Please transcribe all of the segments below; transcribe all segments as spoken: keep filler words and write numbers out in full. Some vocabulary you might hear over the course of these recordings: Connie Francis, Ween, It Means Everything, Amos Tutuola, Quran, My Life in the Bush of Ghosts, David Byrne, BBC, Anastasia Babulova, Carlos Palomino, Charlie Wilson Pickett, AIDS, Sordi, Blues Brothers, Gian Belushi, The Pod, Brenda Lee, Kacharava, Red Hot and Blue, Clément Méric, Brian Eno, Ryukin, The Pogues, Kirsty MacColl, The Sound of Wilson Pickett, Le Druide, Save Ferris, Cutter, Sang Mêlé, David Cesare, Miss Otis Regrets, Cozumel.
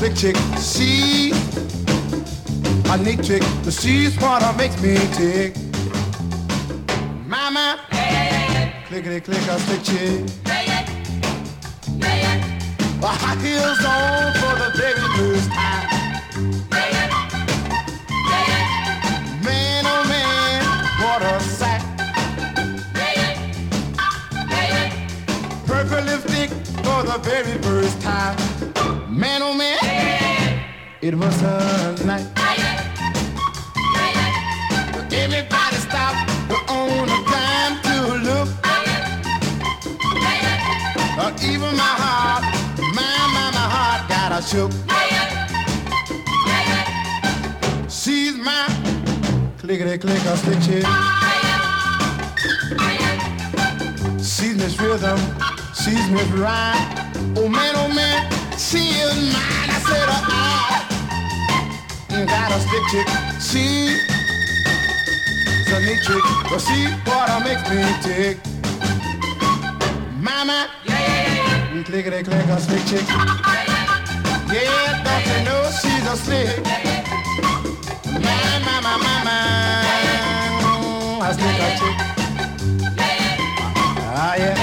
slick chick, she a neat chick, but she's what makes me tick. Mama, clickety click, a slick chick. The high heels on for the baby blues time. Man, oh man, what a sight. Purple lipstick for the very first time. Man, oh man, it was a night. Everybody stopped on a dime to look. Even my heart, my, my, my heart got a shook. She's my clickety-clicker stick chick. She's Miss Rhythm, she's Miss Rhyme. Oh man, oh man, she is mine. I said her eye got a stick chick. She a neat trick, but see what makes me tick. Mama, yeah, yeah, yeah. Clickety click, a slick chick. Yeah, don't you know she's a slick? Mama, mama, mama, a slick chick. Ah yeah,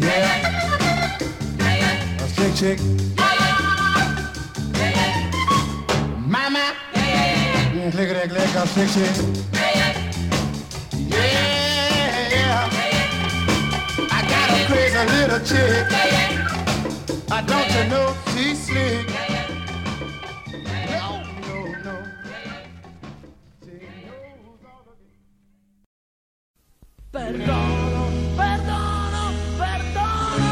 yeah, a slick chick. Mama, clickety click, a slick chick. A little chick, I don't you know she's slick. No, no, no. Perdono, perdono, perdono.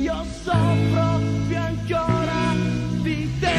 Io soffro più ancora di te.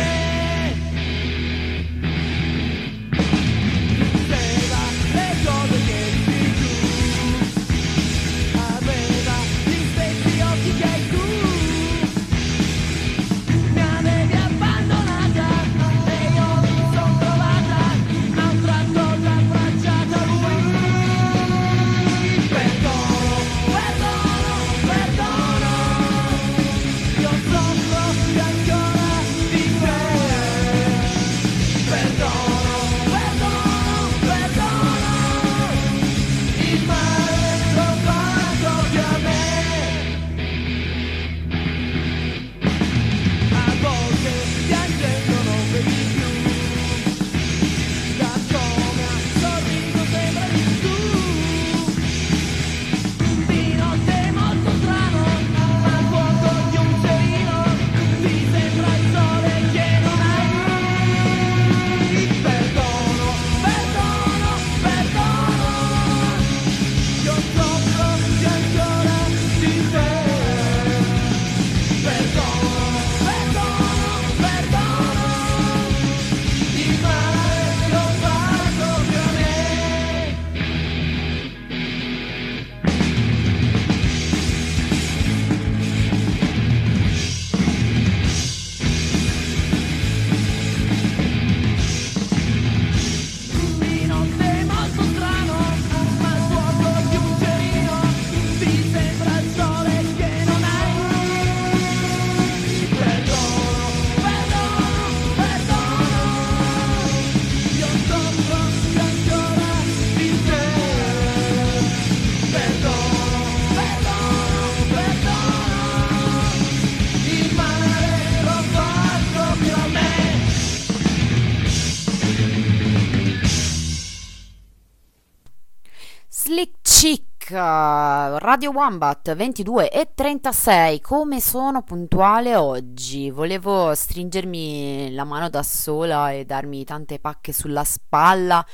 Radio Wombat ventidue e trentasei, come sono puntuale oggi. Volevo stringermi la mano da sola e darmi tante pacche sulla spalla,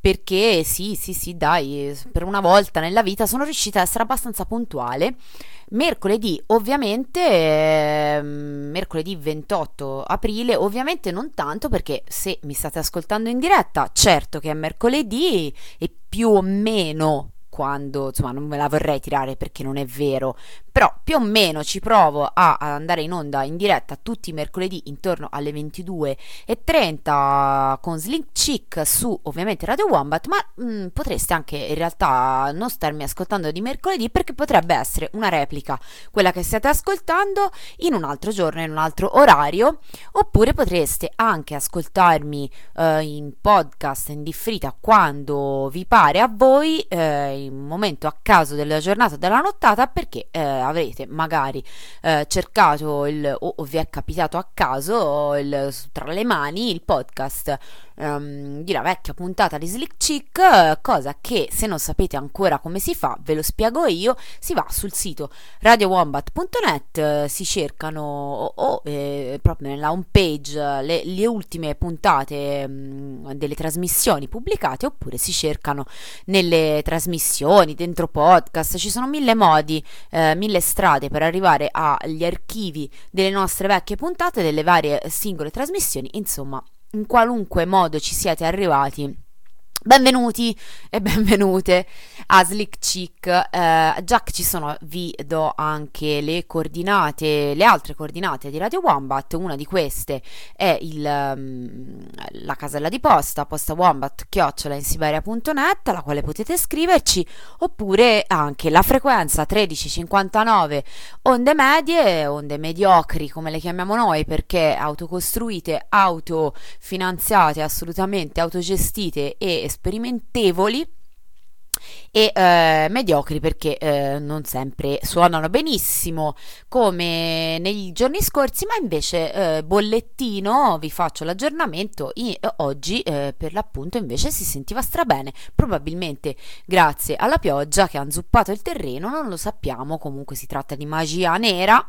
perché sì, sì, sì, dai, per una volta nella vita sono riuscita a essere abbastanza puntuale. Mercoledì, ovviamente, eh, mercoledì ventotto aprile, ovviamente non tanto, perché se mi state ascoltando in diretta, certo che è mercoledì e più o meno quando, insomma, non me la vorrei tirare perché non è vero, però più o meno ci provo a andare in onda in diretta tutti i mercoledì intorno alle ventidue e trenta con Slick Chick su ovviamente Radio Wombat, ma mh, potreste anche in realtà non starmi ascoltando di mercoledì, perché potrebbe essere una replica quella che state ascoltando in un altro giorno, in un altro orario, oppure potreste anche ascoltarmi eh, in podcast in differita quando vi pare a voi, eh, in momento a caso della giornata o della nottata, perché eh, avrete magari eh, cercato il, o, o vi è capitato a caso il, tra le mani il podcast um, di una vecchia puntata di Slick Chick, cosa che se non sapete ancora come si fa ve lo spiego io. Si va sul sito radio wombat punto net, eh, si cercano o, o eh, proprio nella home page le, le ultime puntate mh, delle trasmissioni pubblicate, oppure si cercano nelle trasmissioni, dentro podcast, ci sono mille modi, eh, mille strade per arrivare agli archivi delle nostre vecchie puntate, delle varie singole trasmissioni. Insomma, in qualunque modo ci siete arrivati, benvenuti e benvenute a Slick Chick. Eh, già che ci sono, vi do anche le coordinate, le altre coordinate di Radio Wombat. Una di queste è il, la casella di posta, posta wombat chiocciola insibaria.net, alla quale potete scriverci, oppure anche la frequenza tredici cinquantanove, onde medie, onde mediocri come le chiamiamo noi, perché autocostruite, autofinanziate, assolutamente autogestite e sperimentevoli, e eh, mediocri perché eh, non sempre suonano benissimo come nei giorni scorsi, ma invece eh, bollettino, vi faccio l'aggiornamento, e oggi eh, per l'appunto invece si sentiva strabene, probabilmente grazie alla pioggia che ha inzuppato il terreno, non lo sappiamo, comunque si tratta di magia nera.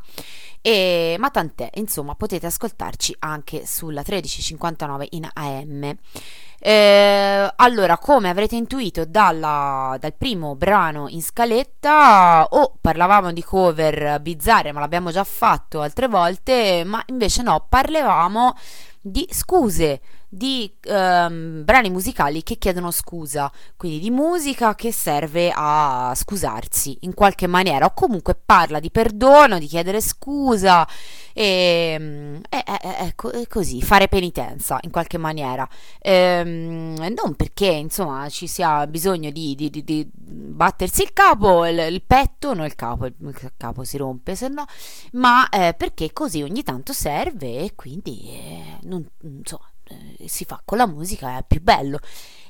E, ma tant'è, insomma, potete ascoltarci anche sulla tredici cinquantanove in A M. Eh, allora, come avrete intuito dalla, dal primo brano in scaletta, o oh, parlavamo di cover bizzarre, ma l'abbiamo già fatto altre volte, ma invece no, parlavamo di scuse, di ehm, brani musicali che chiedono scusa, quindi di musica che serve a scusarsi in qualche maniera, o comunque parla di perdono, di chiedere scusa e eh, eh, eh, così, fare penitenza in qualche maniera, ehm, non perché insomma ci sia bisogno di, di, di, di battersi il capo, il, il petto, non il capo, il, il capo si rompe se no, ma eh, perché così ogni tanto serve, e quindi eh, non, non so, si fa con la musica, è più bello,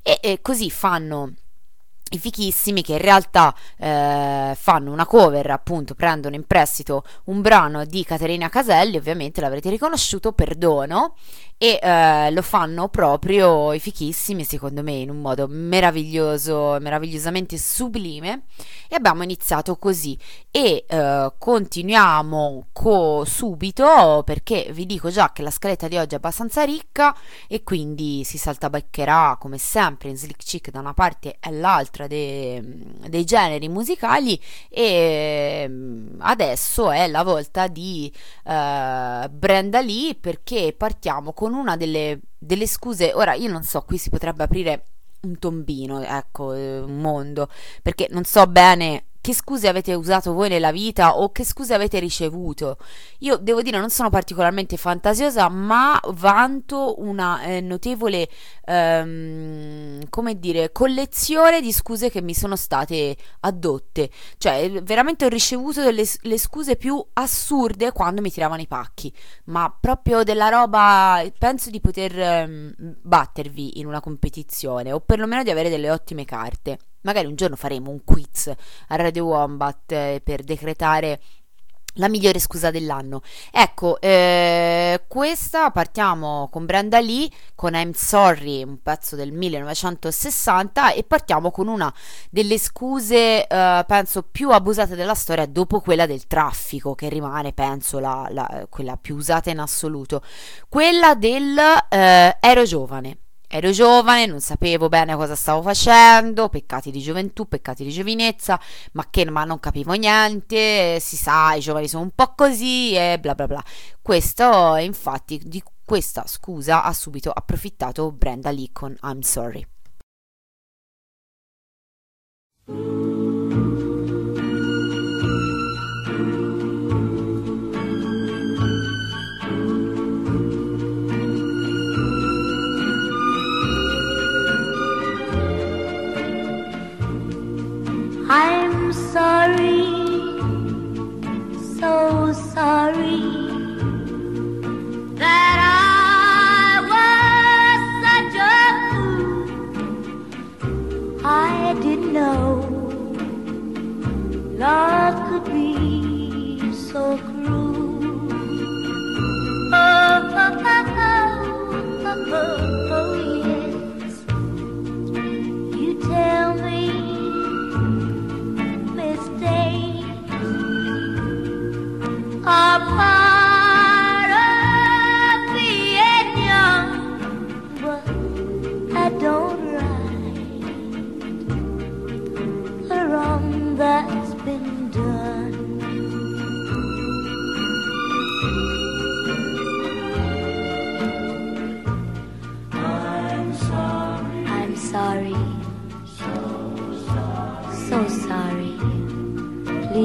e, e così fanno i fichissimi, che in realtà eh, fanno una cover, appunto prendono in prestito un brano di Caterina Caselli, ovviamente l'avrete riconosciuto, Perdono, e eh, lo fanno proprio i fichissimi, secondo me in un modo meraviglioso, meravigliosamente sublime, e abbiamo iniziato così e eh, continuiamo co- subito, perché vi dico già che la scaletta di oggi è abbastanza ricca e quindi si saltabaccherà come sempre in Slick Chick da una parte e l'altra De, dei generi musicali, e adesso è la volta di uh, Brenda Lee, perché partiamo con una delle, delle scuse. Ora io non so, qui si potrebbe aprire un tombino, ecco, un mondo, perché non so bene che scuse avete usato voi nella vita o che scuse avete ricevuto. Io devo dire non sono particolarmente fantasiosa, ma vanto una eh, notevole ehm, come dire collezione di scuse che mi sono state addotte, cioè veramente ho ricevuto delle, le scuse più assurde quando mi tiravano i pacchi, ma proprio della roba, penso di poter ehm, battervi in una competizione, o perlomeno di avere delle ottime carte. Magari un giorno faremo un quiz a Radio Wombat eh, per decretare la migliore scusa dell'anno. Ecco, eh, questa, partiamo con Brenda Lee, con I'm Sorry, un pezzo del millenovecentosessanta, e partiamo con una delle scuse, eh, penso, più abusate della storia, dopo quella del traffico, che rimane, penso, la, la, quella più usata in assoluto. Quella del eh, ero giovane. Ero giovane, non sapevo bene cosa stavo facendo, peccati di gioventù, peccati di giovinezza, ma che ma non capivo niente, si sa, i giovani sono un po' così e bla bla bla. Questo, infatti, di questa scusa ha subito approfittato Brenda Lee con I'm Sorry.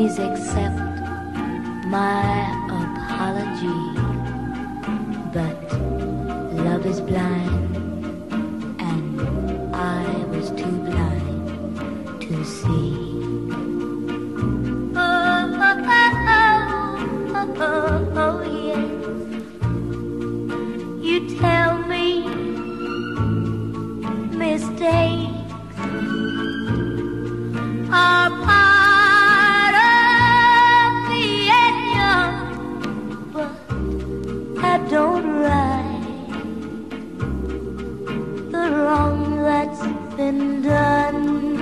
Please accept my apology, but love is blind, and I was too blind to see. Oh, oh, oh, oh, oh, oh yes, you tell me mistakes are possible. Been done.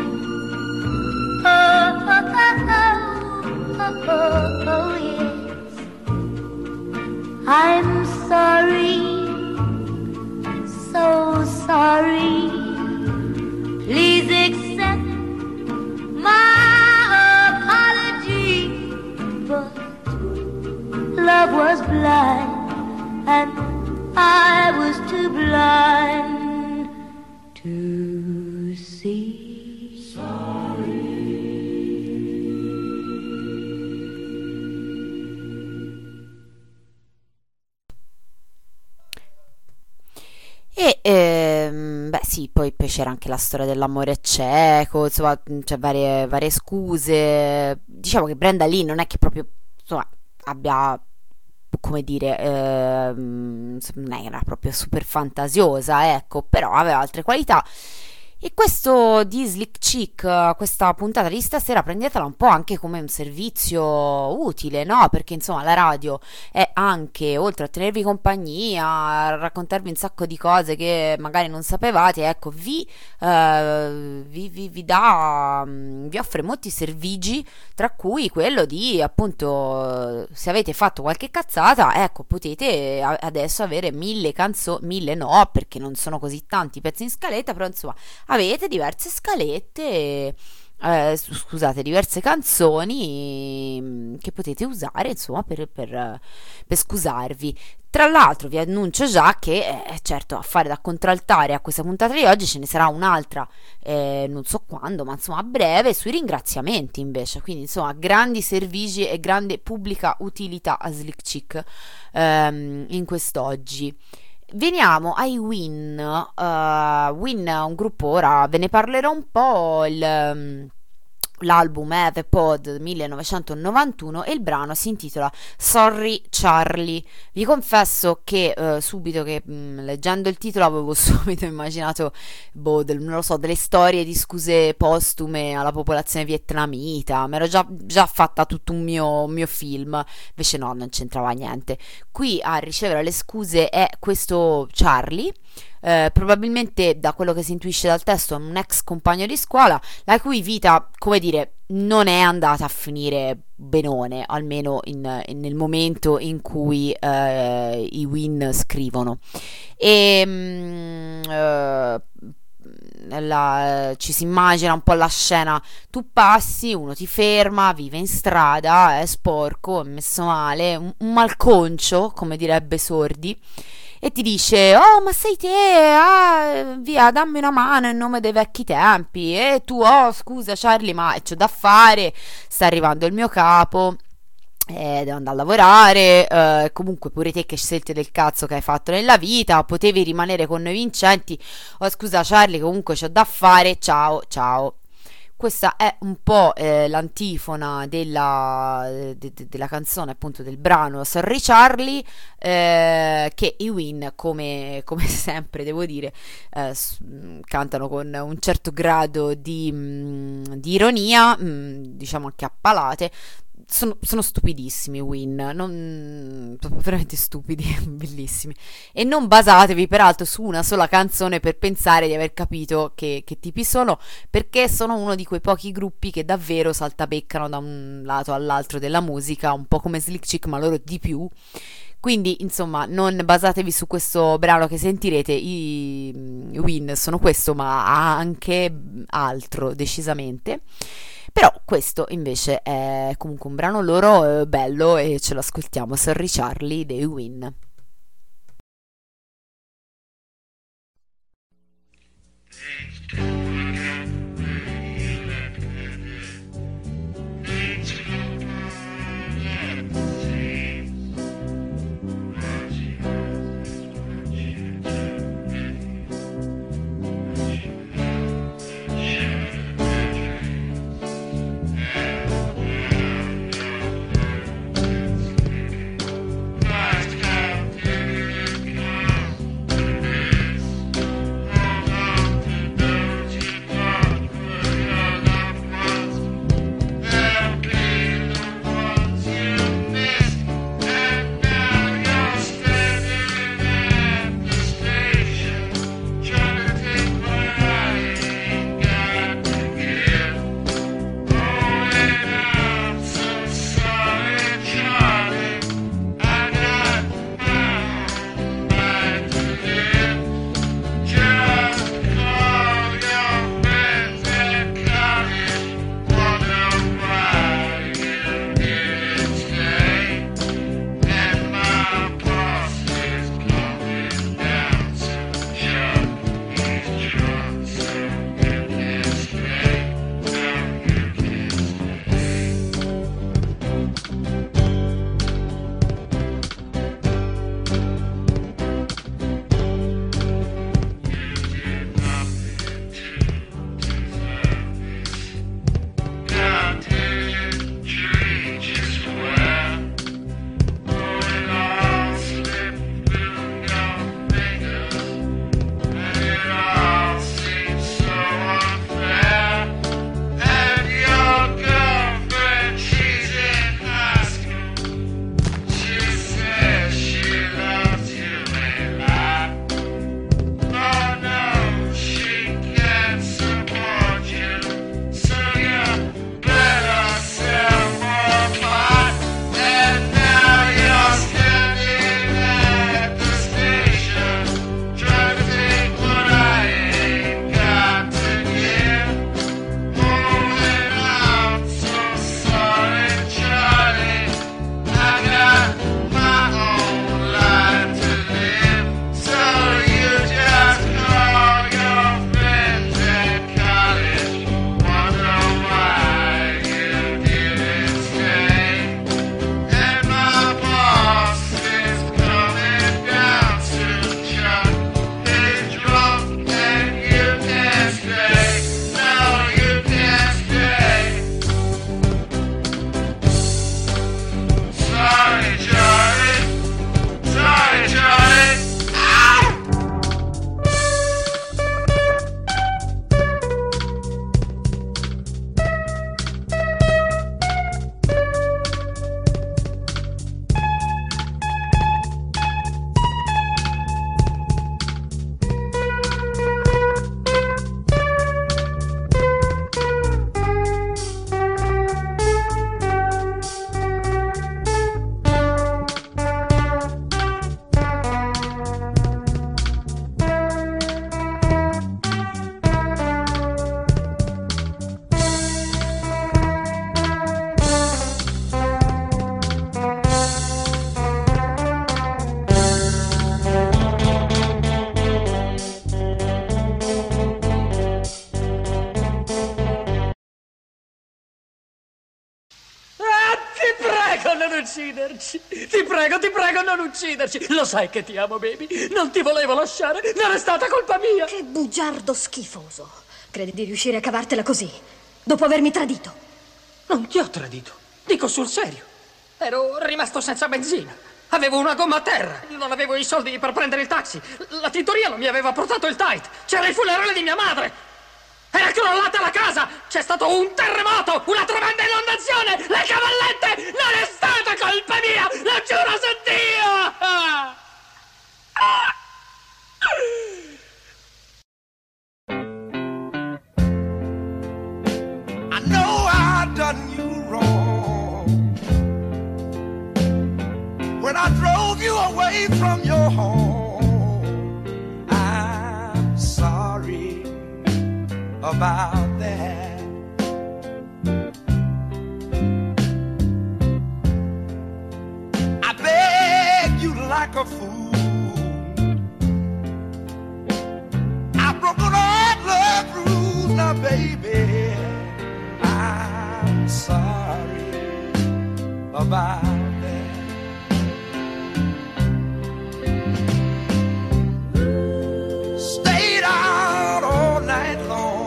Oh, oh, oh, oh, oh, oh, yes. I'm sorry, so sorry. Please accept my apology. But love was blind, and I was too blind to. E ehm, beh sì, poi, poi c'era anche la storia dell'amore cieco, insomma, cioè varie, varie scuse. Diciamo che Brenda Lee non è che proprio, insomma, abbia, come dire, ehm, non era proprio super fantasiosa, ecco, però aveva altre qualità. E questo di Slick Chick, questa puntata di stasera, prendetela un po' anche come un servizio utile, no? Perché insomma la radio è anche, oltre a tenervi compagnia, a raccontarvi un sacco di cose che magari non sapevate, ecco, vi, eh, vi, vi, vi dà, vi offre molti servigi, tra cui quello di, appunto, se avete fatto qualche cazzata, ecco, potete adesso avere mille canzoni, mille no, perché non sono così tanti pezzi in scaletta, però insomma avete diverse scalette, eh, scusate, diverse canzoni che potete usare, insomma, per, per, per scusarvi. Tra l'altro vi annuncio già che, eh, certo, a fare da contraltare a questa puntata di oggi ce ne sarà un'altra, eh, non so quando, ma insomma a breve, sui ringraziamenti invece. Quindi insomma grandi servigi e grande pubblica utilità a Slick Chick ehm, in quest'oggi. Veniamo ai Ween. uh, Ween è un gruppo, ora ve ne parlerò un po', il, l'album è The Pod millenovecentonovantuno e il brano si intitola Sorry Charlie. Vi confesso che uh, subito che mh, leggendo il titolo avevo subito immaginato, boh, del, non lo so, delle storie di scuse postume alla popolazione vietnamita, mi ero già, già fatta tutto un mio, un mio film, invece no, non c'entrava niente. Qui a ricevere le scuse è questo Charlie, eh, probabilmente da quello che si intuisce dal testo è un ex compagno di scuola, la cui vita, come dire, non è andata a finire benone, almeno in, in, nel momento in cui eh, i Ween scrivono. E mh, eh, La, ci si immagina un po' la scena: tu passi, uno ti ferma, vive in strada, è sporco, è messo male, un, un malconcio, come direbbe Sordi, e ti dice: oh, ma sei te, ah, via, dammi una mano in nome dei vecchi tempi. E tu: oh, scusa Charlie, ma c'ho da fare, sta arrivando il mio capo, Eh, devo andare a lavorare, eh, comunque pure te che scelte del cazzo che hai fatto nella vita, potevi rimanere con noi vincenti. Oh, scusa Charlie, comunque c'ho da fare, ciao ciao. Questa è un po' eh, l'antifona della, de, de, della canzone, appunto, del brano Sorry Charlie, eh, che i Ween, come, come sempre devo dire, eh, cantano con un certo grado di, mh, di ironia, mh, diciamo anche a palate. Sono, sono stupidissimi Ween, non, veramente stupidi, bellissimi, e non basatevi peraltro su una sola canzone per pensare di aver capito che, che tipi sono, perché sono uno di quei pochi gruppi che davvero saltabeccano da un lato all'altro della musica, un po' come Slick Chick, ma loro di più. Quindi insomma non basatevi su questo brano che sentirete, i Ween sono questo ma anche altro, decisamente. Però questo invece è comunque un brano loro, eh, bello, e ce lo ascoltiamo, Sorry Charlie dei Ween. ucciderci. Ti prego, ti prego, non ucciderci. Lo sai che ti amo, baby. Non ti volevo lasciare. Non è stata colpa mia. Che bugiardo schifoso. Credi di riuscire a cavartela così, dopo avermi tradito? Non ti ho tradito. Dico sul serio. Ero rimasto senza benzina. Avevo una gomma a terra. Non avevo i soldi per prendere il taxi. La tintoria non mi aveva portato il tight. C'era il funerale di mia madre. Era crollata la casa! C'è stato un terremoto! Una tremenda inondazione! Le cavallette! Non è stata colpa mia! Lo giuro su Dio! I know I've done you wrong when I drove you away from your home. I'm sorry about that. I beg you like a fool. I've broken all love rules now, baby. I'm sorry about that. Stayed out all night long.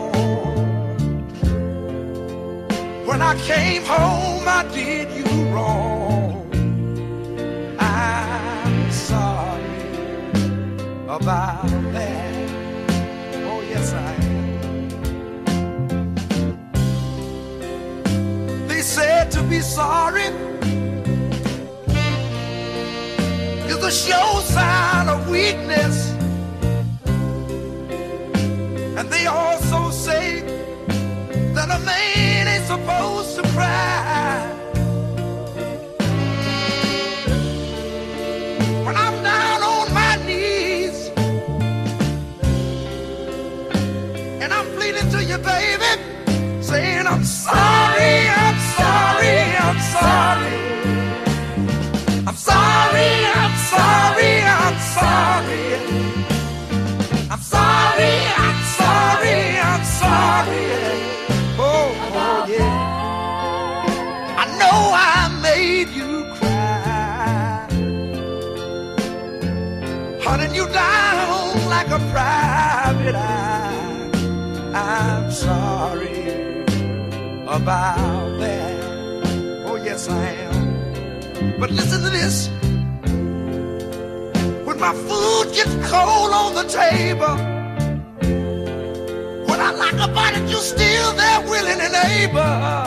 When I came home, I did you wrong. I'm sorry about that. Oh, yes, I am. They said to be sorry is a sure sign of weakness. And they also say that a man ain't supposed to cry. When I'm down on my knees and I'm pleading to you, baby, saying I'm sorry, I'm sorry, I'm sorry, I'm sorry, I'm sorry, I'm sorry, I'm sorry, I'm sorry, I'm sorry. I know I made you cry, hunting you down like a private eye. I'm sorry about that. Oh, yes, I am. But listen to this. When my food gets cold on the table, what I like about it, you're still there willing and able.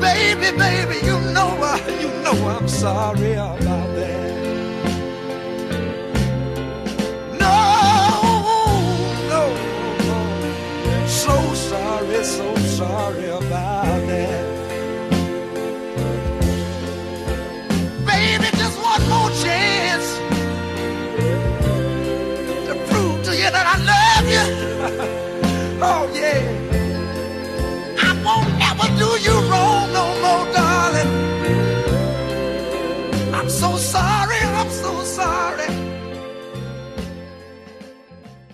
Baby, baby, you know I, you know I'm sorry about that. No, no, no, so sorry, so sorry about that. Baby, just one more chance to prove to you that I love you. Oh, yeah. Do you wrong no more, darling? I'm so sorry, I'm so sorry.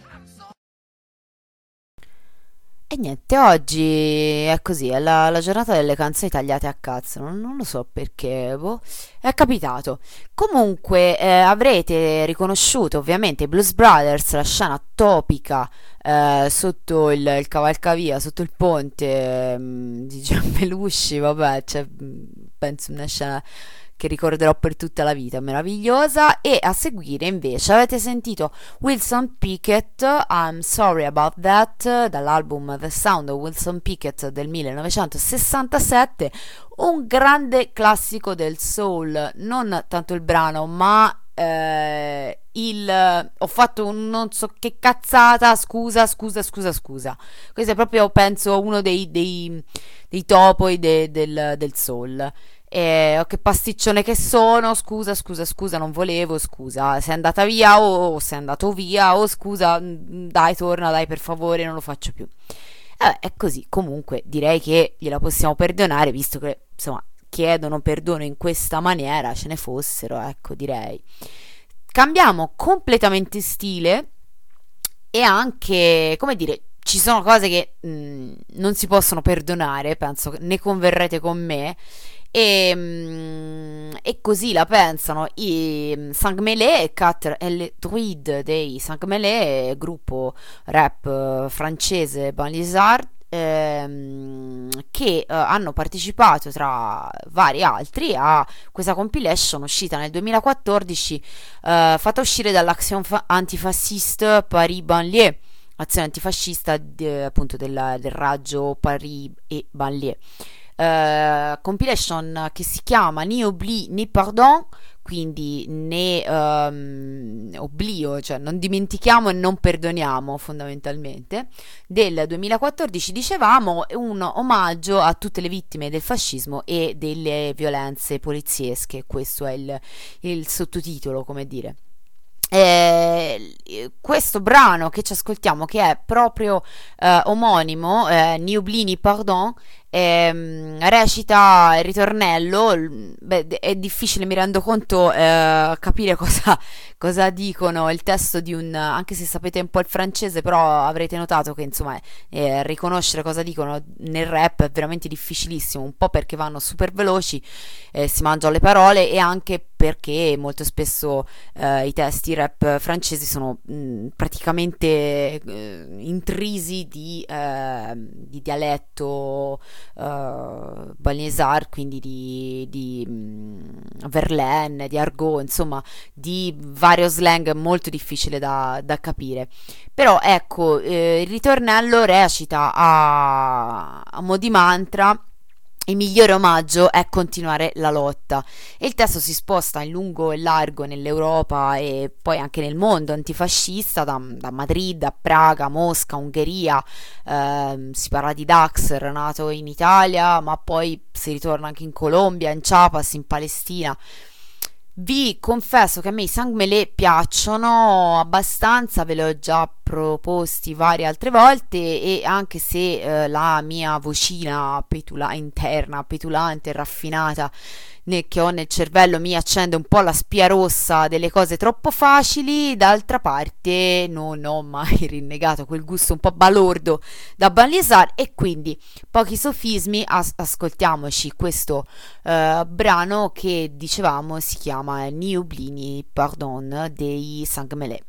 I'm so... E niente, oggi è così, è la, la giornata delle canzoni tagliate a cazzo, non, non lo so perché, boh, è capitato. Comunque eh, avrete riconosciuto ovviamente i Blues Brothers, la scena topica Eh, sotto il, il cavalcavia, sotto il ponte eh, di Gian Belushi, vabbè, cioè, penso una scena che ricorderò per tutta la vita, meravigliosa. E a seguire invece avete sentito Wilson Pickett, I'm Sorry About That, dall'album The Sound of Wilson Pickett del millenovecentosessantasette, un grande classico del soul, non tanto il brano ma Uh, il ho fatto un non so che cazzata, scusa scusa scusa scusa questo è proprio, penso, uno dei dei, dei topoi de, del, del soul. Eh, che pasticcione che sono, scusa scusa scusa non volevo, scusa sei andata via o oh, sei andato via o oh, scusa dai torna dai per favore non lo faccio più. Eh, è così. Comunque direi che gliela possiamo perdonare, visto che insomma chiedono perdono in questa maniera, ce ne fossero, ecco, direi. Cambiamo completamente stile e anche, come dire, ci sono cose che mh, non si possono perdonare, penso, ne converrete con me, e, e così la pensano i Sang Mêlé e Cater e le Druid dei Sang Mêlé, gruppo rap francese Banlieusard, Ehm, che eh, hanno partecipato tra vari altri a questa compilation uscita nel duemilaquattordici, eh, fatta uscire dall'Action fa- Antifasciste Paris Banlieue, azione antifascista de, appunto della, del raggio Paris e Banlieue, eh, compilation che si chiama Ni Obli Ni Pardon, quindi né um, oblio, cioè non dimentichiamo e non perdoniamo, fondamentalmente, del duemilaquattordici, dicevamo, un omaggio a tutte le vittime del fascismo e delle violenze poliziesche, questo è il, il sottotitolo, come dire. Eh, questo brano che ci ascoltiamo, che è proprio eh, omonimo, eh, Ni Obli Ni Pardon, ehm, recita il ritornello. Beh, è difficile, mi rendo conto, eh, capire cosa, cosa dicono, il testo di un, anche se sapete un po' il francese, però avrete notato che insomma eh, riconoscere cosa dicono nel rap è veramente difficilissimo, un po' perché vanno super veloci, eh, si mangiano le parole, e anche perché molto spesso eh, i testi rap francesi sono mh, praticamente eh, intrisi di, eh, di dialetto eh, balnesar, quindi di, di mh, Verlaine, di argot, insomma di vario slang molto difficile da, da capire. Però ecco, eh, il ritornello recita a, a mo' di mantra: il migliore omaggio è continuare la lotta. E il testo si sposta in lungo e largo nell'Europa e poi anche nel mondo antifascista, da, da Madrid a Praga, Mosca, Ungheria, eh, si parla di Daxer, nato in Italia, ma poi si ritorna anche in Colombia, in Chiapas, in Palestina. Vi confesso che a me i Sang Mêlé piacciono abbastanza, ve li ho già proposti varie altre volte, e anche se eh, la mia vocina petula- interna, petulante e raffinata nel- che ho nel cervello mi accende un po' la spia rossa delle cose troppo facili, d'altra parte non ho mai rinnegato quel gusto un po' balordo da Banlieusard, e quindi pochi sofismi, as- ascoltiamoci questo eh, brano che dicevamo si chiama Ni Obli Ni Pardon dei Sang Mêlé.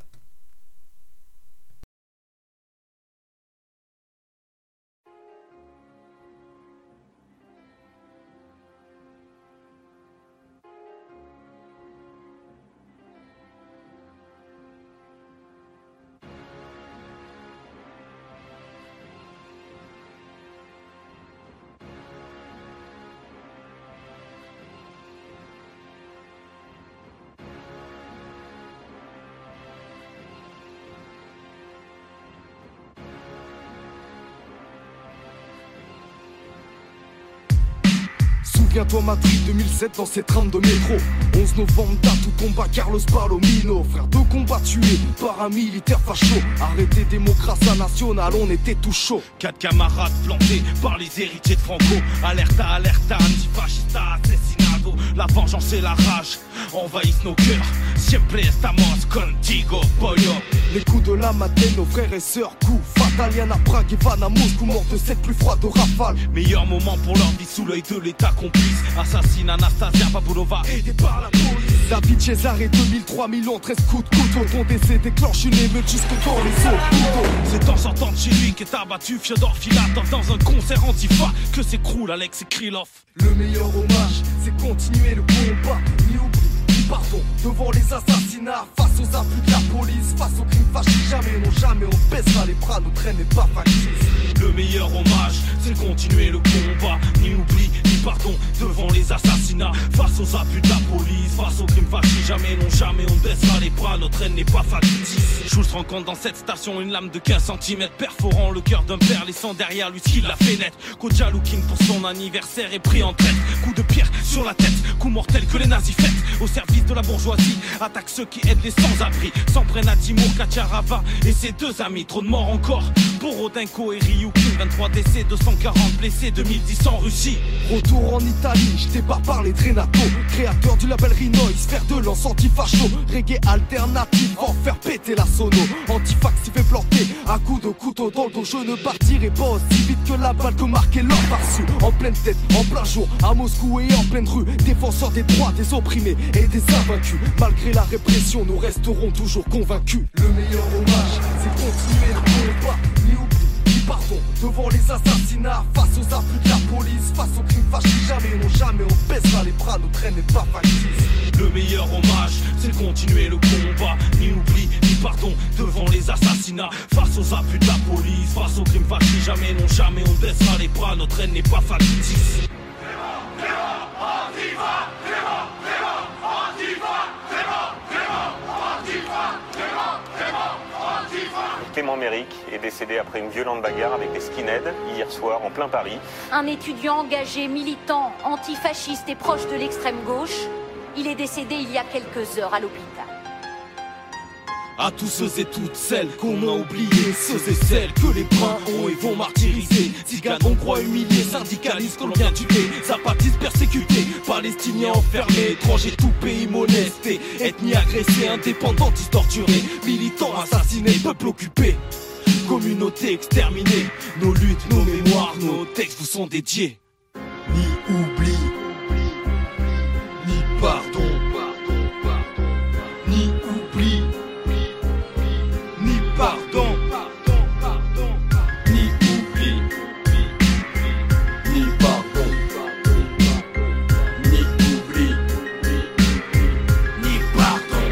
Souviens-toi Madrid deux mille sept dans ses trams de métro. Onze novembre date où combat Carlos Palomino. Frère de combat tué par un militaire facho. Arrêté démocracia nationale, on était tout chaud. Quatre camarades plantés par les héritiers de Franco. Alerta, alerta, antifascista, assassinato. La vengeance et la rage envahissent nos cœurs. Siempre estamos contigo, pollo. Les coups de la matinée, nos frères et sœurs coups fatal. Yann à Prague, Ivan à Moscou, mort de cette plus froide rafale. Meilleur moment pour leur vie sous l'œil de l'État complice. Assassine Anastasia Babulova, aidée par la police. David Cesare deux mille trois, Milan, treize coups de couteau. Ton décès déclenche une émeute jusqu'au temps les autres. C'est en sortant de chez lui qu'est abattu Fyodor Filatov dans un concert antifa que s'écroule Alex Krylov. Le meilleur hommage, c'est continuer le combat. Ni oubli, ni pardon, devant les assassinats, face aux abus de la police, face aux crimes fascistes. Jamais, non jamais, on baissera les bras, notre haine n'est pas factice. Le meilleur hommage, c'est continuer le combat. Ni oubli, ni pardon, devant les assassinats, face aux abus de la police, face aux crimes fascistes. Jamais, non jamais, on baissera les bras, notre haine n'est pas factice. Schultz rencontre dans cette station une lame de quinze centimètres, perforant le cœur d'un père, laissant derrière lui ce qui la fenêtre. Kodja Lukin pour son anniversaire est pris en traite. Coup de pierre sur la tête, coup mortel que les nazis fêtent. Au service de la bourgeoisie, attaque ceux qui aident les sans-abri. S'en prennent à Timur, Kacharava et ses deux amis. Trop de morts encore pour Rodinko et Ryukin. Vingt-trois décès, deux cent quarante blessés, deux mille dix en Russie. Retour en Italie, je débarque par les Drenato, créateur du label Rinoise, faire de l'ance antifacho, reggae alternatif, en faire péter la sono, antifax s'y fait planter, à coups de couteau couteau dans le dos, je ne partirai pas aussi vite que la balle que marquait leur par-dessus. En pleine tête, en plein jour, à Moscou et en pleine rue, défenseurs des droits des opprimés et des invaincus. Malgré la répression, nous resterons toujours convaincus. Le meilleur hommage, c'est continuer le combat. Ni oubli, ni pardon, devant les assassinats, face aux afflux de la police, face aux crimes fascistes. Jamais, non jamais, on baissera les bras, notre haine n'est pas factice. Le meilleur hommage, c'est continuer le combat. Ni oubli, ni pardon, devant les assassinats, face aux afflux de la police, face aux crimes fascistes. Jamais, non jamais, on baissera les bras, notre haine n'est pas factice. Clément Méric est décédé après une violente bagarre avec des skinheads hier soir en plein Paris. Un étudiant engagé, militant, antifasciste et proche de l'extrême gauche, il est décédé il y a quelques heures à l'hôpital. À tous ceux et toutes celles qu'on a oubliés, ceux et celles que les bruns ont et vont martyriser, Zigan, hongrois humiliés, syndicalistes colombiens tués, zapatistes persécutés, palestiniens enfermés, étrangers tout pays molestés, ethnies agressées, indépendantistes torturés, militants assassinés, peuple occupé, communauté exterminée, nos luttes, nos mémoires, nos textes vous sont dédiés. Ni oubli, ni pardon, ni oubli, ni pardon, ni oubli, ni pardon, ni oubli, ni pardon.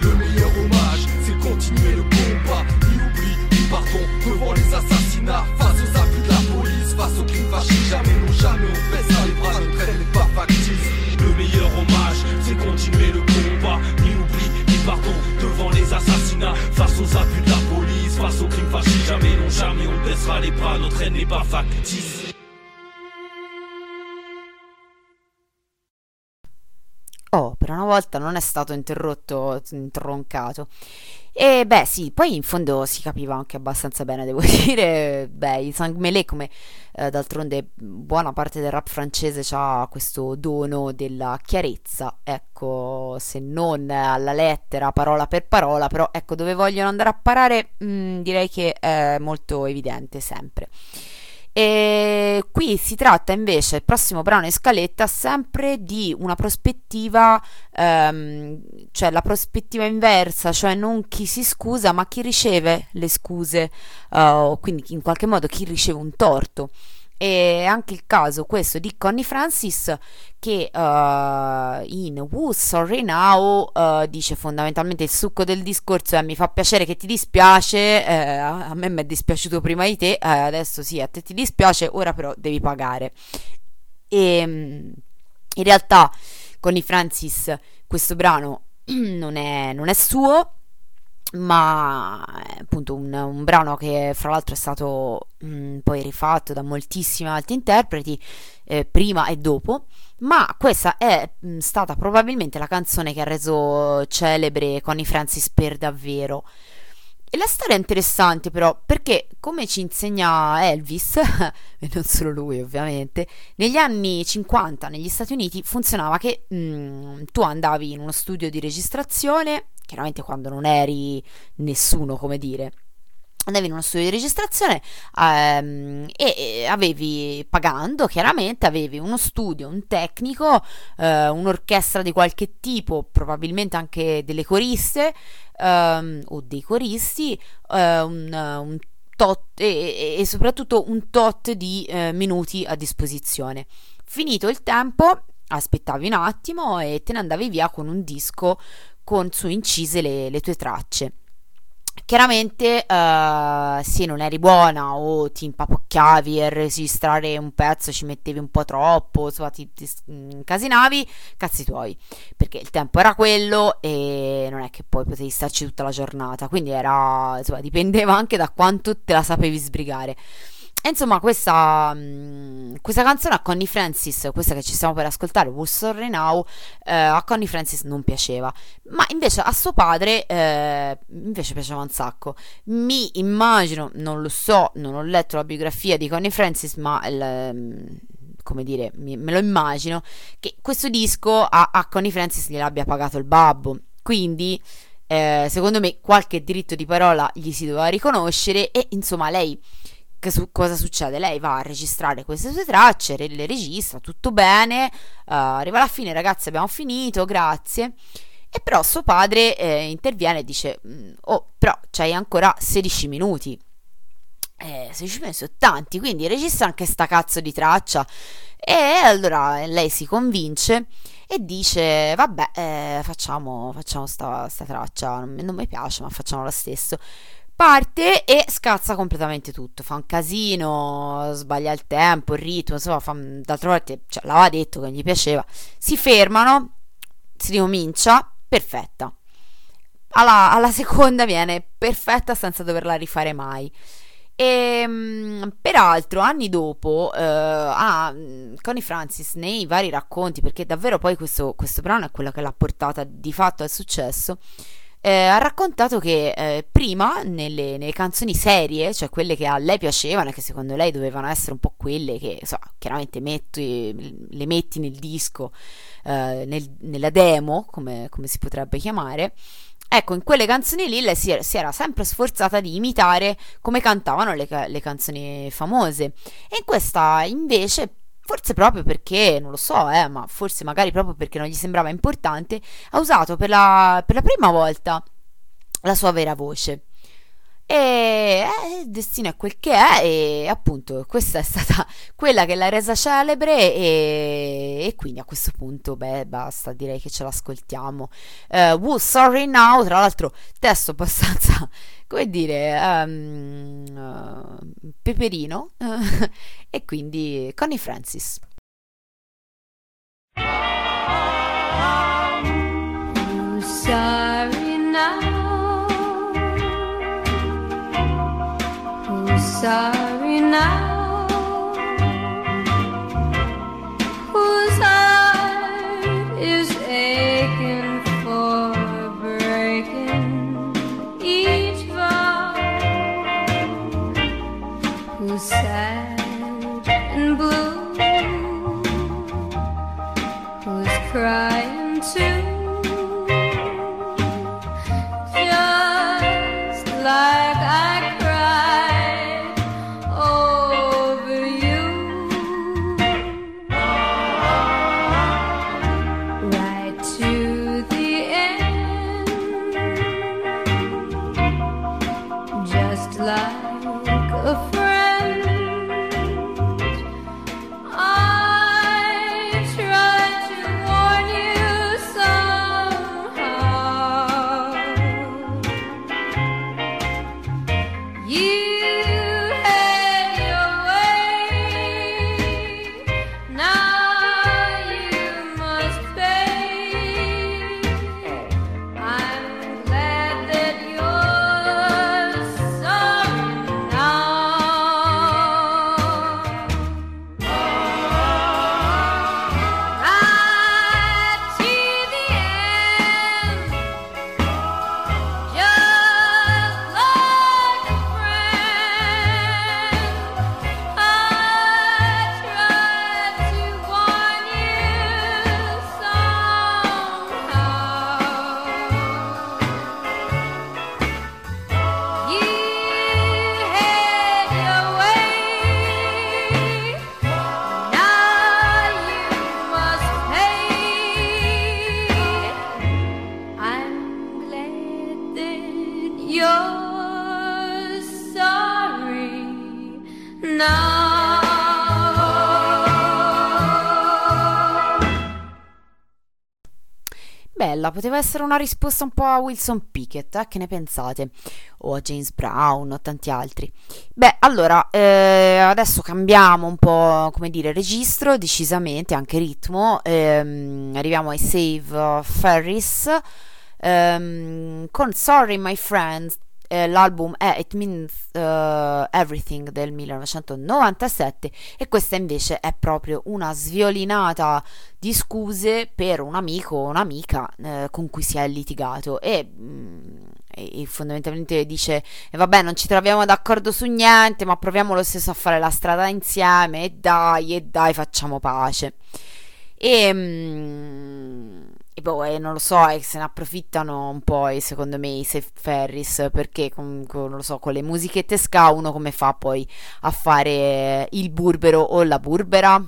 Le meilleur hommage, c'est continuer le combat. Ni oubli, ni pardon, devant les assassinats, face aux abus de la police, face aux crimes fascistes. Jamais, non jamais, on baissera les bras, notre haine n'est pas factice. Le meilleur hommage, c'est continuer le combat. Ni oubli, ni pardon, devant les assassinats, face aux abus de la police, face aux crimes fascistes. Jamais, non jamais, on baissera les bras, notre haine n'est pas factice. Oh, per una volta non è stato interrotto, introncato. E beh sì, poi in fondo si capiva anche abbastanza bene, devo dire. Beh, il Sang Mêlé, come eh, d'altronde buona parte del rap francese, ha questo dono della chiarezza, ecco, se non alla lettera, parola per parola, però ecco, dove vogliono andare a parare mh, direi che è molto evidente sempre. E qui si tratta invece, il prossimo brano in scaletta, sempre di una prospettiva, ehm, cioè la prospettiva inversa, cioè non chi si scusa ma chi riceve le scuse, uh, quindi in qualche modo chi riceve un torto. E anche il caso questo di Connie Francis, che uh, in Woo Sorry Now uh, dice fondamentalmente il succo del discorso è: mi fa piacere che ti dispiace, eh, a me mi è dispiaciuto prima di te, eh, adesso sì a te ti dispiace, ora però devi pagare. E in realtà Connie Francis questo brano non è, non è suo, ma è appunto un, un brano che fra l'altro è stato mh, poi rifatto da moltissimi altri interpreti eh, prima e dopo, ma questa è mh, stata probabilmente la canzone che ha reso celebre Connie Francis per davvero. E la storia è interessante però, perché come ci insegna Elvis e non solo lui ovviamente, negli anni cinquanta negli Stati Uniti funzionava che mh, tu andavi in uno studio di registrazione, chiaramente quando non eri nessuno, come dire, andavi in uno studio di registrazione ehm, e, e avevi, pagando chiaramente, avevi uno studio, un tecnico, eh, un'orchestra di qualche tipo, probabilmente anche delle coriste ehm, o dei coristi, eh, un, un tot e, e soprattutto un tot di eh, minuti a disposizione. Finito il tempo aspettavi un attimo e te ne andavi via con un disco con su incise le, le tue tracce. Chiaramente uh, se non eri buona o ti impapocchiavi a registrare un pezzo, ci mettevi un po' troppo, so, ti, ti incasinavi, cazzi tuoi, perché il tempo era quello e non è che poi potevi starci tutta la giornata, quindi era, so, dipendeva anche da quanto te la sapevi sbrigare. E insomma questa, questa canzone a Connie Francis, questa che ci stiamo per ascoltare, Woo Sorry Now, eh, a Connie Francis non piaceva, ma invece a suo padre eh, invece piaceva un sacco. Mi immagino, non lo so, non ho letto la biografia di Connie Francis, ma il, come dire, me lo immagino che questo disco a, a Connie Francis gliel'abbia pagato il babbo, quindi eh, secondo me qualche diritto di parola gli si doveva riconoscere. E insomma lei, che su, cosa succede? Lei va a registrare queste sue tracce, le registra, tutto bene, eh, arriva alla fine, ragazzi abbiamo finito, grazie. E però suo padre eh, interviene e dice: oh, però c'hai ancora sedici minuti, eh, sedici minuti sono tanti, quindi registra anche sta cazzo di traccia. E allora lei si convince e dice: vabbè, eh, facciamo, facciamo sta, sta traccia, non, non mi piace ma facciamo lo stesso. Parte e scazza completamente tutto, fa un casino, sbaglia il tempo, il ritmo, insomma fa, d'altra parte cioè, l'aveva detto che gli piaceva. Si fermano, si ricomincia, perfetta. Alla, alla seconda viene perfetta senza doverla rifare mai. E peraltro anni dopo eh, ah, Connie Francis nei vari racconti, perché davvero poi questo, questo brano è quello che l'ha portata di fatto al successo, eh, ha raccontato che eh, prima nelle, nelle canzoni serie, cioè quelle che a lei piacevano e che secondo lei dovevano essere un po' quelle che so, chiaramente metti, le metti nel disco, eh, nel, nella demo come, come si potrebbe chiamare. Ecco, in quelle canzoni lì lei si era, si era sempre sforzata di imitare come cantavano le, le canzoni famose. E in questa invece, forse proprio perché, non lo so, eh, ma forse magari proprio perché non gli sembrava importante, ha usato per la, per la prima volta la sua vera voce. E eh, il destino è quel che è, e appunto questa è stata quella che l'ha resa celebre. E, e quindi a questo punto beh basta, direi che ce l'ascoltiamo. uh, Woo Sorry Now, tra l'altro testo abbastanza, come dire, um, uh, peperino. E quindi Connie Francis. Woo Sorry Now, sorry now, whose heart is aching for breaking each vow, who's sad and blue, who's crying too, just like I cried like a friend. Poteva essere una risposta un po' a Wilson Pickett, eh? Che ne pensate? O a James Brown o tanti altri. Beh, allora eh, adesso cambiamo un po', come dire, registro, decisamente anche ritmo. ehm, Arriviamo ai Save Ferris ehm, con Sorry My Friends. Eh, l'album è It Means uh, Everything del millenovecentonovantasette, e questa invece è proprio una sviolinata di scuse per un amico o un'amica eh, con cui si è litigato, e, mh, e fondamentalmente dice: eh, vabbè, non ci troviamo d'accordo su niente, ma proviamo lo stesso a fare la strada insieme, e dai, e dai, facciamo pace. E mh, E poi non lo so, e se ne approfittano un po', e secondo me, i Save Ferris, perché comunque non lo so, con le musichette ska uno come fa poi a fare il burbero o la burbera?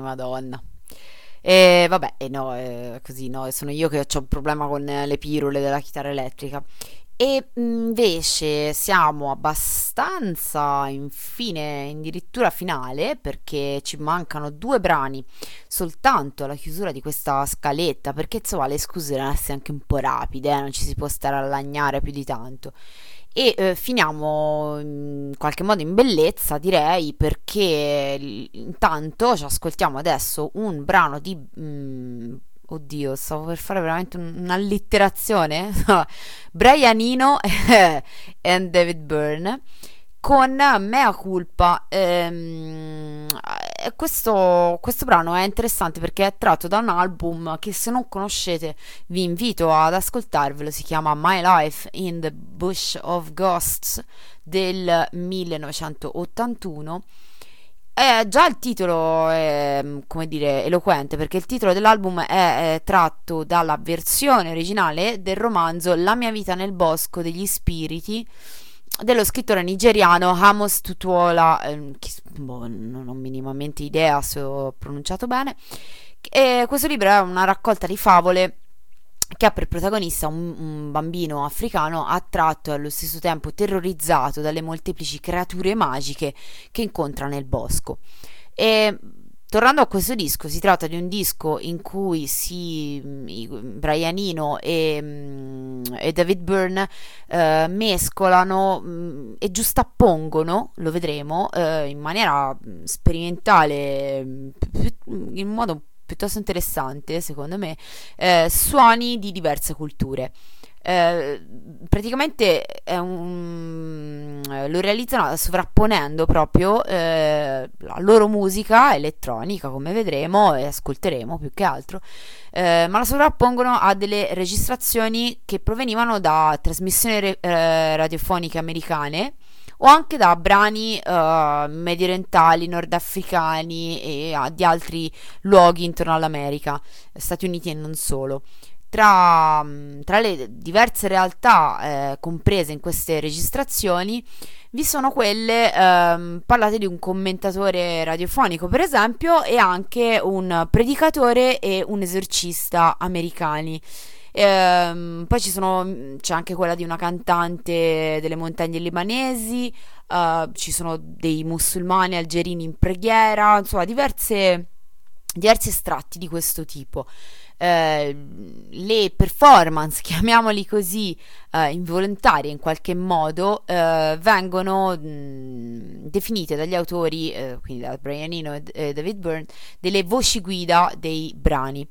Madonna. E vabbè, e no, eh, così no, sono io che ho un problema con le pirule della chitarra elettrica. E invece siamo abbastanza in fine, addirittura finale, perché ci mancano due brani soltanto alla chiusura di questa scaletta, perché insomma le scuse devono essere anche un po' rapide, eh, non ci si può stare a lagnare più di tanto. E eh, finiamo in qualche modo in bellezza, direi, perché intanto ci ascoltiamo adesso un brano di... Mm, oddio, stavo per fare veramente un'allitterazione. Brian Eno and David Byrne con Mea Culpa. Ehm, questo, questo brano è interessante perché è tratto da un album che, se non conoscete, vi invito ad ascoltarvelo. Si chiama My Life in the Bush of Ghosts del millenovecentottantuno. Eh, già il titolo è, come dire, eloquente, perché il titolo dell'album è, è tratto dalla versione originale del romanzo La mia vita nel bosco degli spiriti dello scrittore nigeriano Amos Tutuola, eh, che, boh, non ho minimamente idea se ho pronunciato bene. E questo libro è una raccolta di favole che ha per protagonista un, un bambino africano attratto e allo stesso tempo terrorizzato dalle molteplici creature magiche che incontra nel bosco. E Tornando a questo disco, si tratta di un disco in cui si, Brian Eno e, e David Byrne eh, mescolano mh, e giustappongono, lo vedremo, eh, in maniera sperimentale, in modo piuttosto interessante secondo me, eh, suoni di diverse culture. Eh, praticamente è un, lo realizzano sovrapponendo proprio eh, la loro musica elettronica, come vedremo e ascolteremo più che altro, eh, ma la sovrappongono a delle registrazioni che provenivano da trasmissioni re, eh, radiofoniche americane o anche da brani eh, medio orientali, nordafricani e ah, di altri luoghi intorno all'America, Stati Uniti e non solo. Tra, tra le diverse realtà eh, comprese in queste registrazioni vi sono quelle ehm, parlate di un commentatore radiofonico, per esempio, e anche un predicatore e un esorcista americani. Ehm, poi ci sono, c'è anche quella di una cantante delle montagne libanesi, eh, ci sono dei musulmani algerini in preghiera, insomma diverse, diversi estratti di questo tipo. Eh, le performance, chiamiamoli così, eh, involontarie in qualche modo, eh, vengono mh, definite dagli autori, eh, quindi da Brian Eno e eh, David Byrne, delle voci guida dei brani,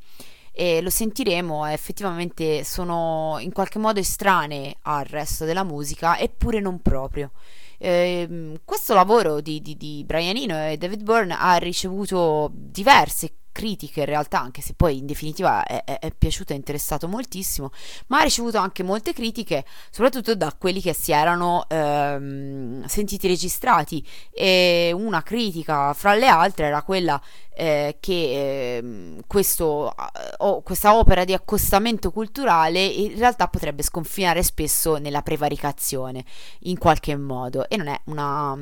e lo sentiremo, eh, effettivamente sono in qualche modo estranee al resto della musica, eppure non proprio. Eh, questo lavoro di, di, di Brian Eno e David Byrne ha ricevuto diverse critiche in realtà, anche se poi in definitiva è, è, è piaciuto e interessato moltissimo, ma ha ricevuto anche molte critiche soprattutto da quelli che si erano ehm, sentiti registrati, e una critica fra le altre era quella eh, che eh, questo, oh, questa opera di accostamento culturale in realtà potrebbe sconfinare spesso nella prevaricazione in qualche modo, e non è una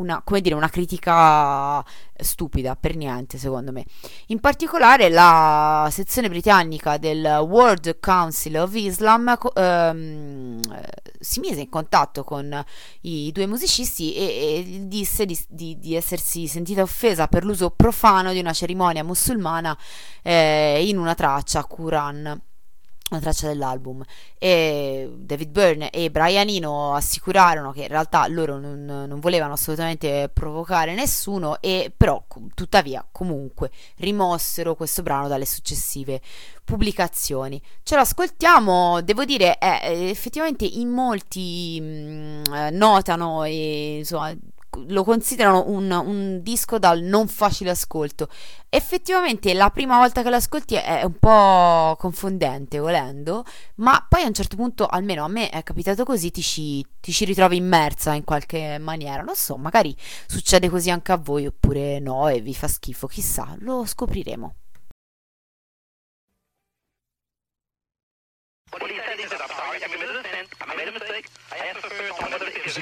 Una, come dire, una critica stupida per niente, secondo me. In particolare la sezione britannica del World Council of Islam ehm, si mise in contatto con i due musicisti e, e disse di, di, di essersi sentita offesa per l'uso profano di una cerimonia musulmana eh, in una traccia, Quran, una traccia dell'album, e David Byrne e Brian Eno assicurarono che in realtà loro non, non volevano assolutamente provocare nessuno, e però tuttavia comunque rimossero questo brano dalle successive pubblicazioni. Ce l'ascoltiamo, devo dire, eh, effettivamente in molti mh, notano e insomma lo considerano un, un disco dal non facile ascolto. Effettivamente la prima volta che l'ascolti è un po' confondente, volendo, ma poi a un certo punto, almeno a me è capitato così, ti ci, ti ci ritrovi immersa in qualche maniera. Non so, magari succede così anche a voi, oppure no e vi fa schifo, chissà, lo scopriremo. I'm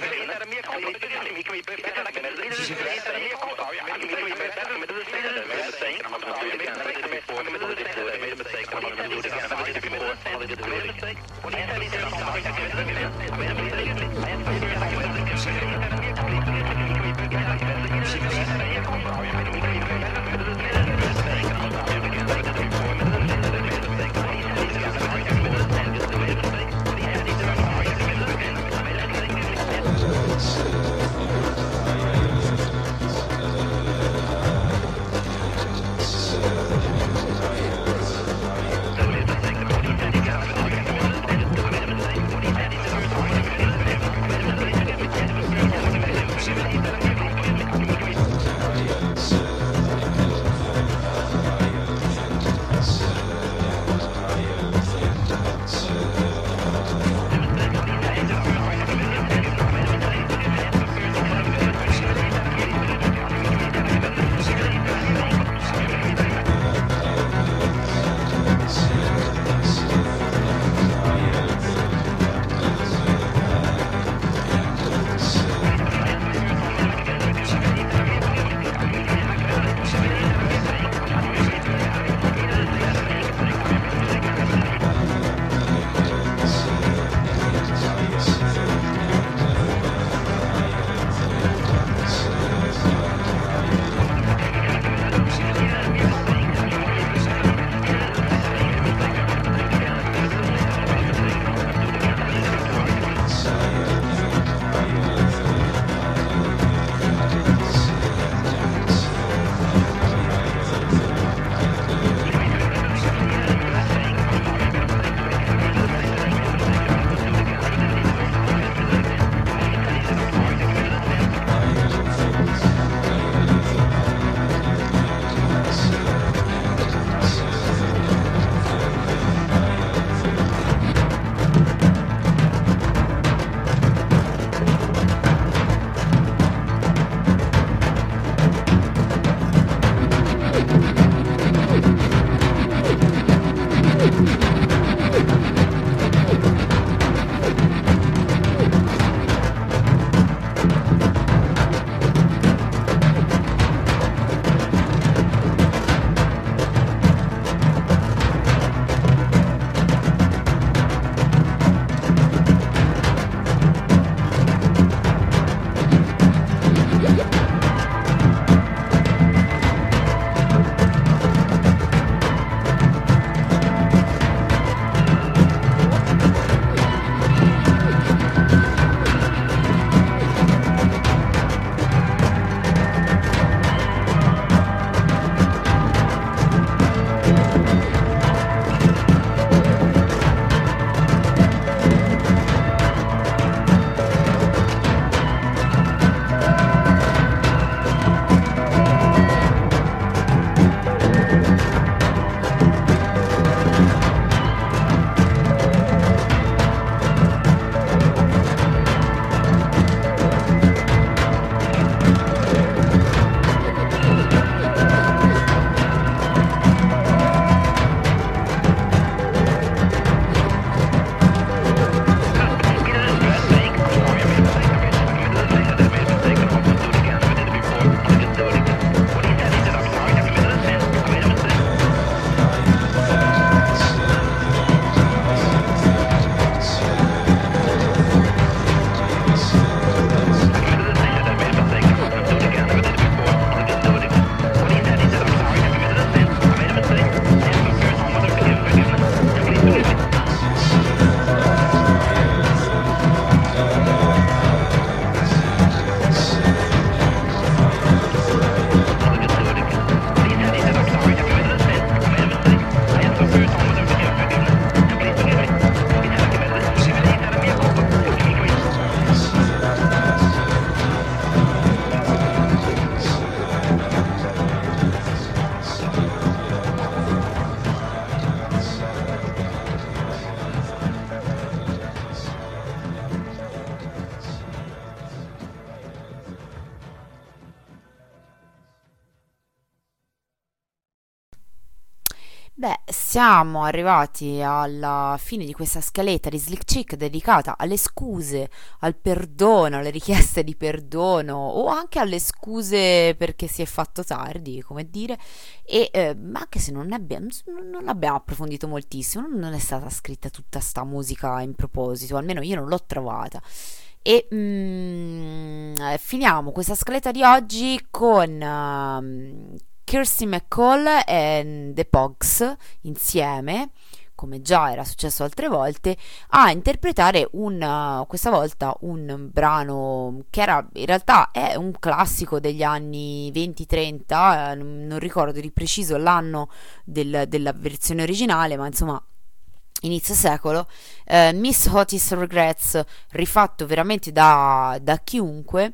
Beh, siamo arrivati alla fine di questa scaletta di Slick Chick dedicata alle scuse, al perdono, alle richieste di perdono o anche alle scuse perché si è fatto tardi, come dire, e eh, anche se non, abbiamo, non l'abbiamo approfondito moltissimo, non è stata scritta tutta sta musica in proposito, almeno io non l'ho trovata. E mm, finiamo questa scaletta di oggi con... Uh, Kirsty MacColl e The Pogues insieme, come già era successo altre volte, a interpretare un, questa volta un brano che era, in realtà è un classico degli anni venti trenta, non ricordo di preciso l'anno del, della versione originale, ma insomma inizio secolo, eh, Miss Otis Regrets, rifatto veramente da, da chiunque.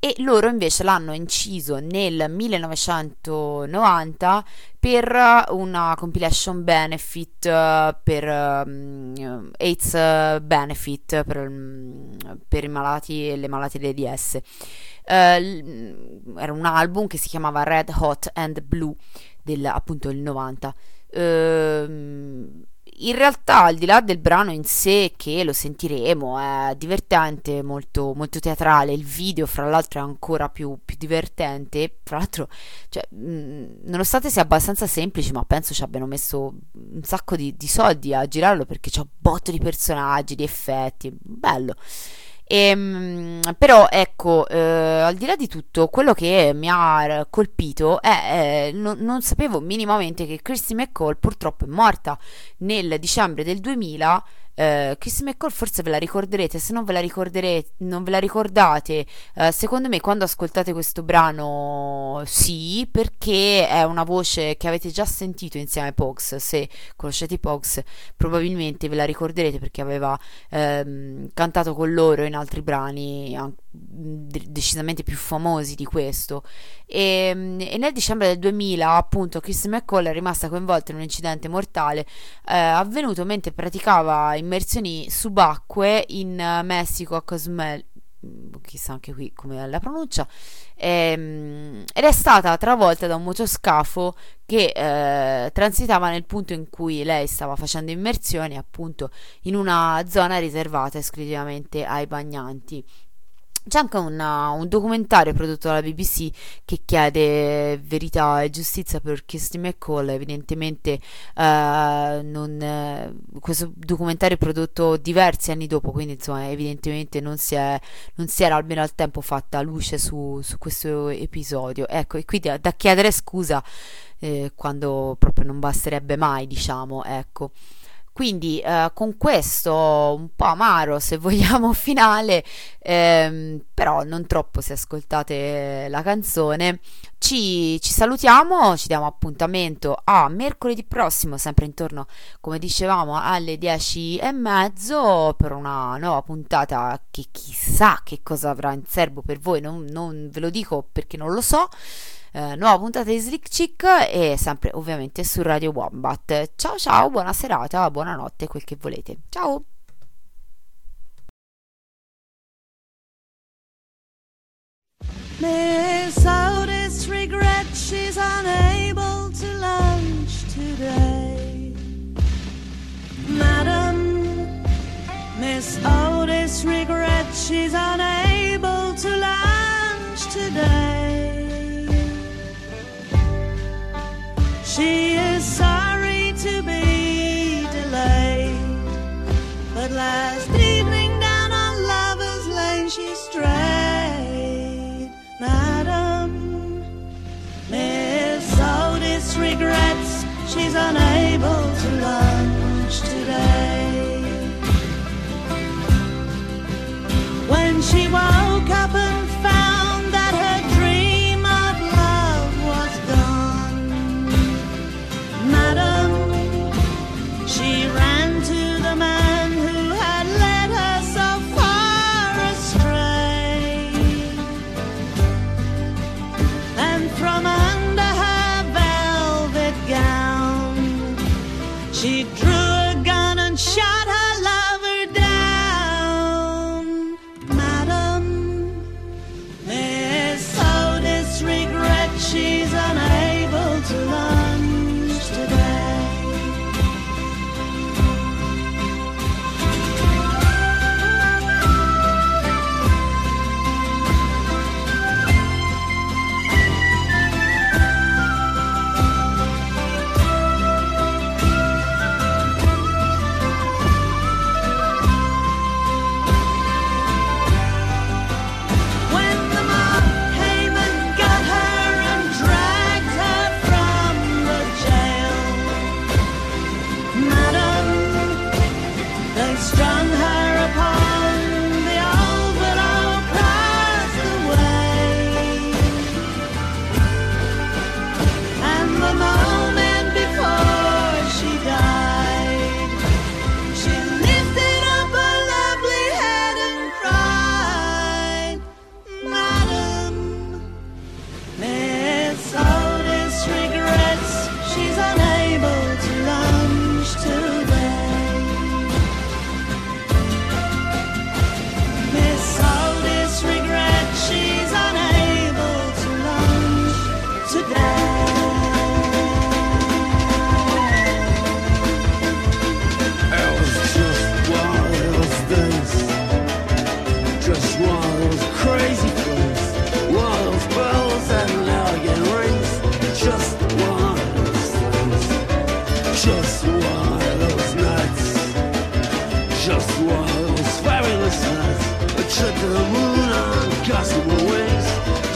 E loro invece l'hanno inciso nel millenovecentonovanta per una compilation benefit per um, AIDS benefit per, um, per i malati e le malattie di AIDS. Uh, era un album che si chiamava Red Hot and Blue del, appunto, il novanta. Uh, In realtà, al di là del brano in sé, che lo sentiremo, è divertente, molto, molto teatrale. Il video, fra l'altro, è ancora più, più divertente. Fra l'altro, cioè, mh, nonostante sia abbastanza semplice, ma penso ci abbiano messo un sacco di, di soldi a girarlo, perché c'è un botto di personaggi, di effetti, bello. E, però ecco, eh, al di là di tutto, quello che mi ha colpito è, eh, no, non sapevo minimamente che Kirsty MacColl purtroppo è morta nel dicembre del duemila. eh, Kirsty MacColl forse ve la ricorderete, se non ve la, ricorderete, non ve la ricordate, eh, secondo me quando ascoltate questo brano sì, perché è una voce che avete già sentito insieme ai Pogues. Se conoscete i Pogues probabilmente ve la ricorderete, perché aveva ehm, cantato con loro in altri brani decisamente più famosi di questo. E, e nel dicembre del duemila, appunto, Kirsty MacColl è rimasta coinvolta in un incidente mortale eh, avvenuto mentre praticava immersioni subacquee in Messico, a Cozumel, chissà anche qui come la pronuncia, ehm, ed è stata travolta da un motoscafo che eh, transitava nel punto in cui lei stava facendo immersioni, appunto in una zona riservata esclusivamente ai bagnanti. C'è anche una, un documentario prodotto dalla B B C che chiede verità e giustizia per Kirsty MacColl. Evidentemente eh, non, eh, questo documentario è prodotto diversi anni dopo, quindi insomma evidentemente non si, è, non si era almeno al tempo fatta luce su, su questo episodio, ecco, e quindi da, da chiedere scusa eh, quando proprio non basterebbe mai, diciamo, ecco. Quindi eh, con questo un po' amaro, se vogliamo, finale, ehm, però non troppo se ascoltate la canzone, ci, ci salutiamo, ci diamo appuntamento a mercoledì prossimo, sempre intorno, come dicevamo, alle dieci e mezzo per una nuova puntata che chissà che cosa avrà in serbo per voi, non, non ve lo dico perché non lo so. Eh, nuova puntata di Slick Chick e sempre ovviamente su Radio Wombat. Ciao ciao, buona serata, buonanotte, quel che volete. Ciao! Miss Otis Regrets, she's unable to lunch today. Madam, Miss Otis Regrets, she's unable to lunch today. She is sorry to be delayed, but last evening down on Lover's Lane she strayed. Madam, Miss Otis regrets she's unable to lunch today. When she woke up and found that her she's unable to lunch today.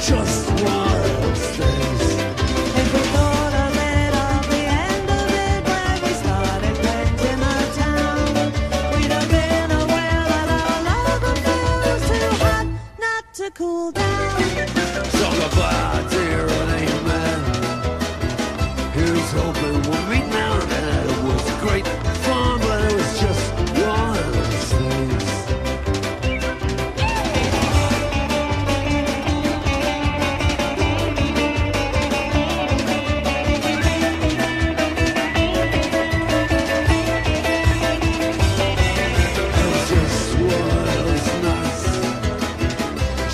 just wild things. And we thought a little the end of it when we started renting a town. We'd have been aware that our love affair was too hot not to cool down. Talk about dear and amen. Here's hoping we'll meet now and then. It was great fun, but it was just wild things.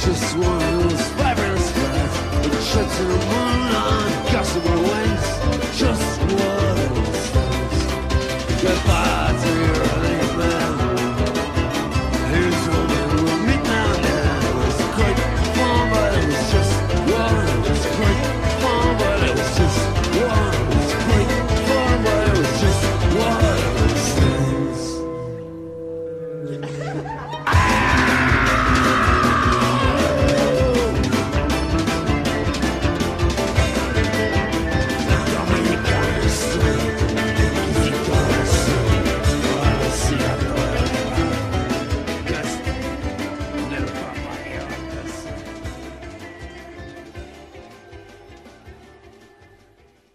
Just one of those vibrant spreads, it sheds in the moonlight, gossip and winds. Just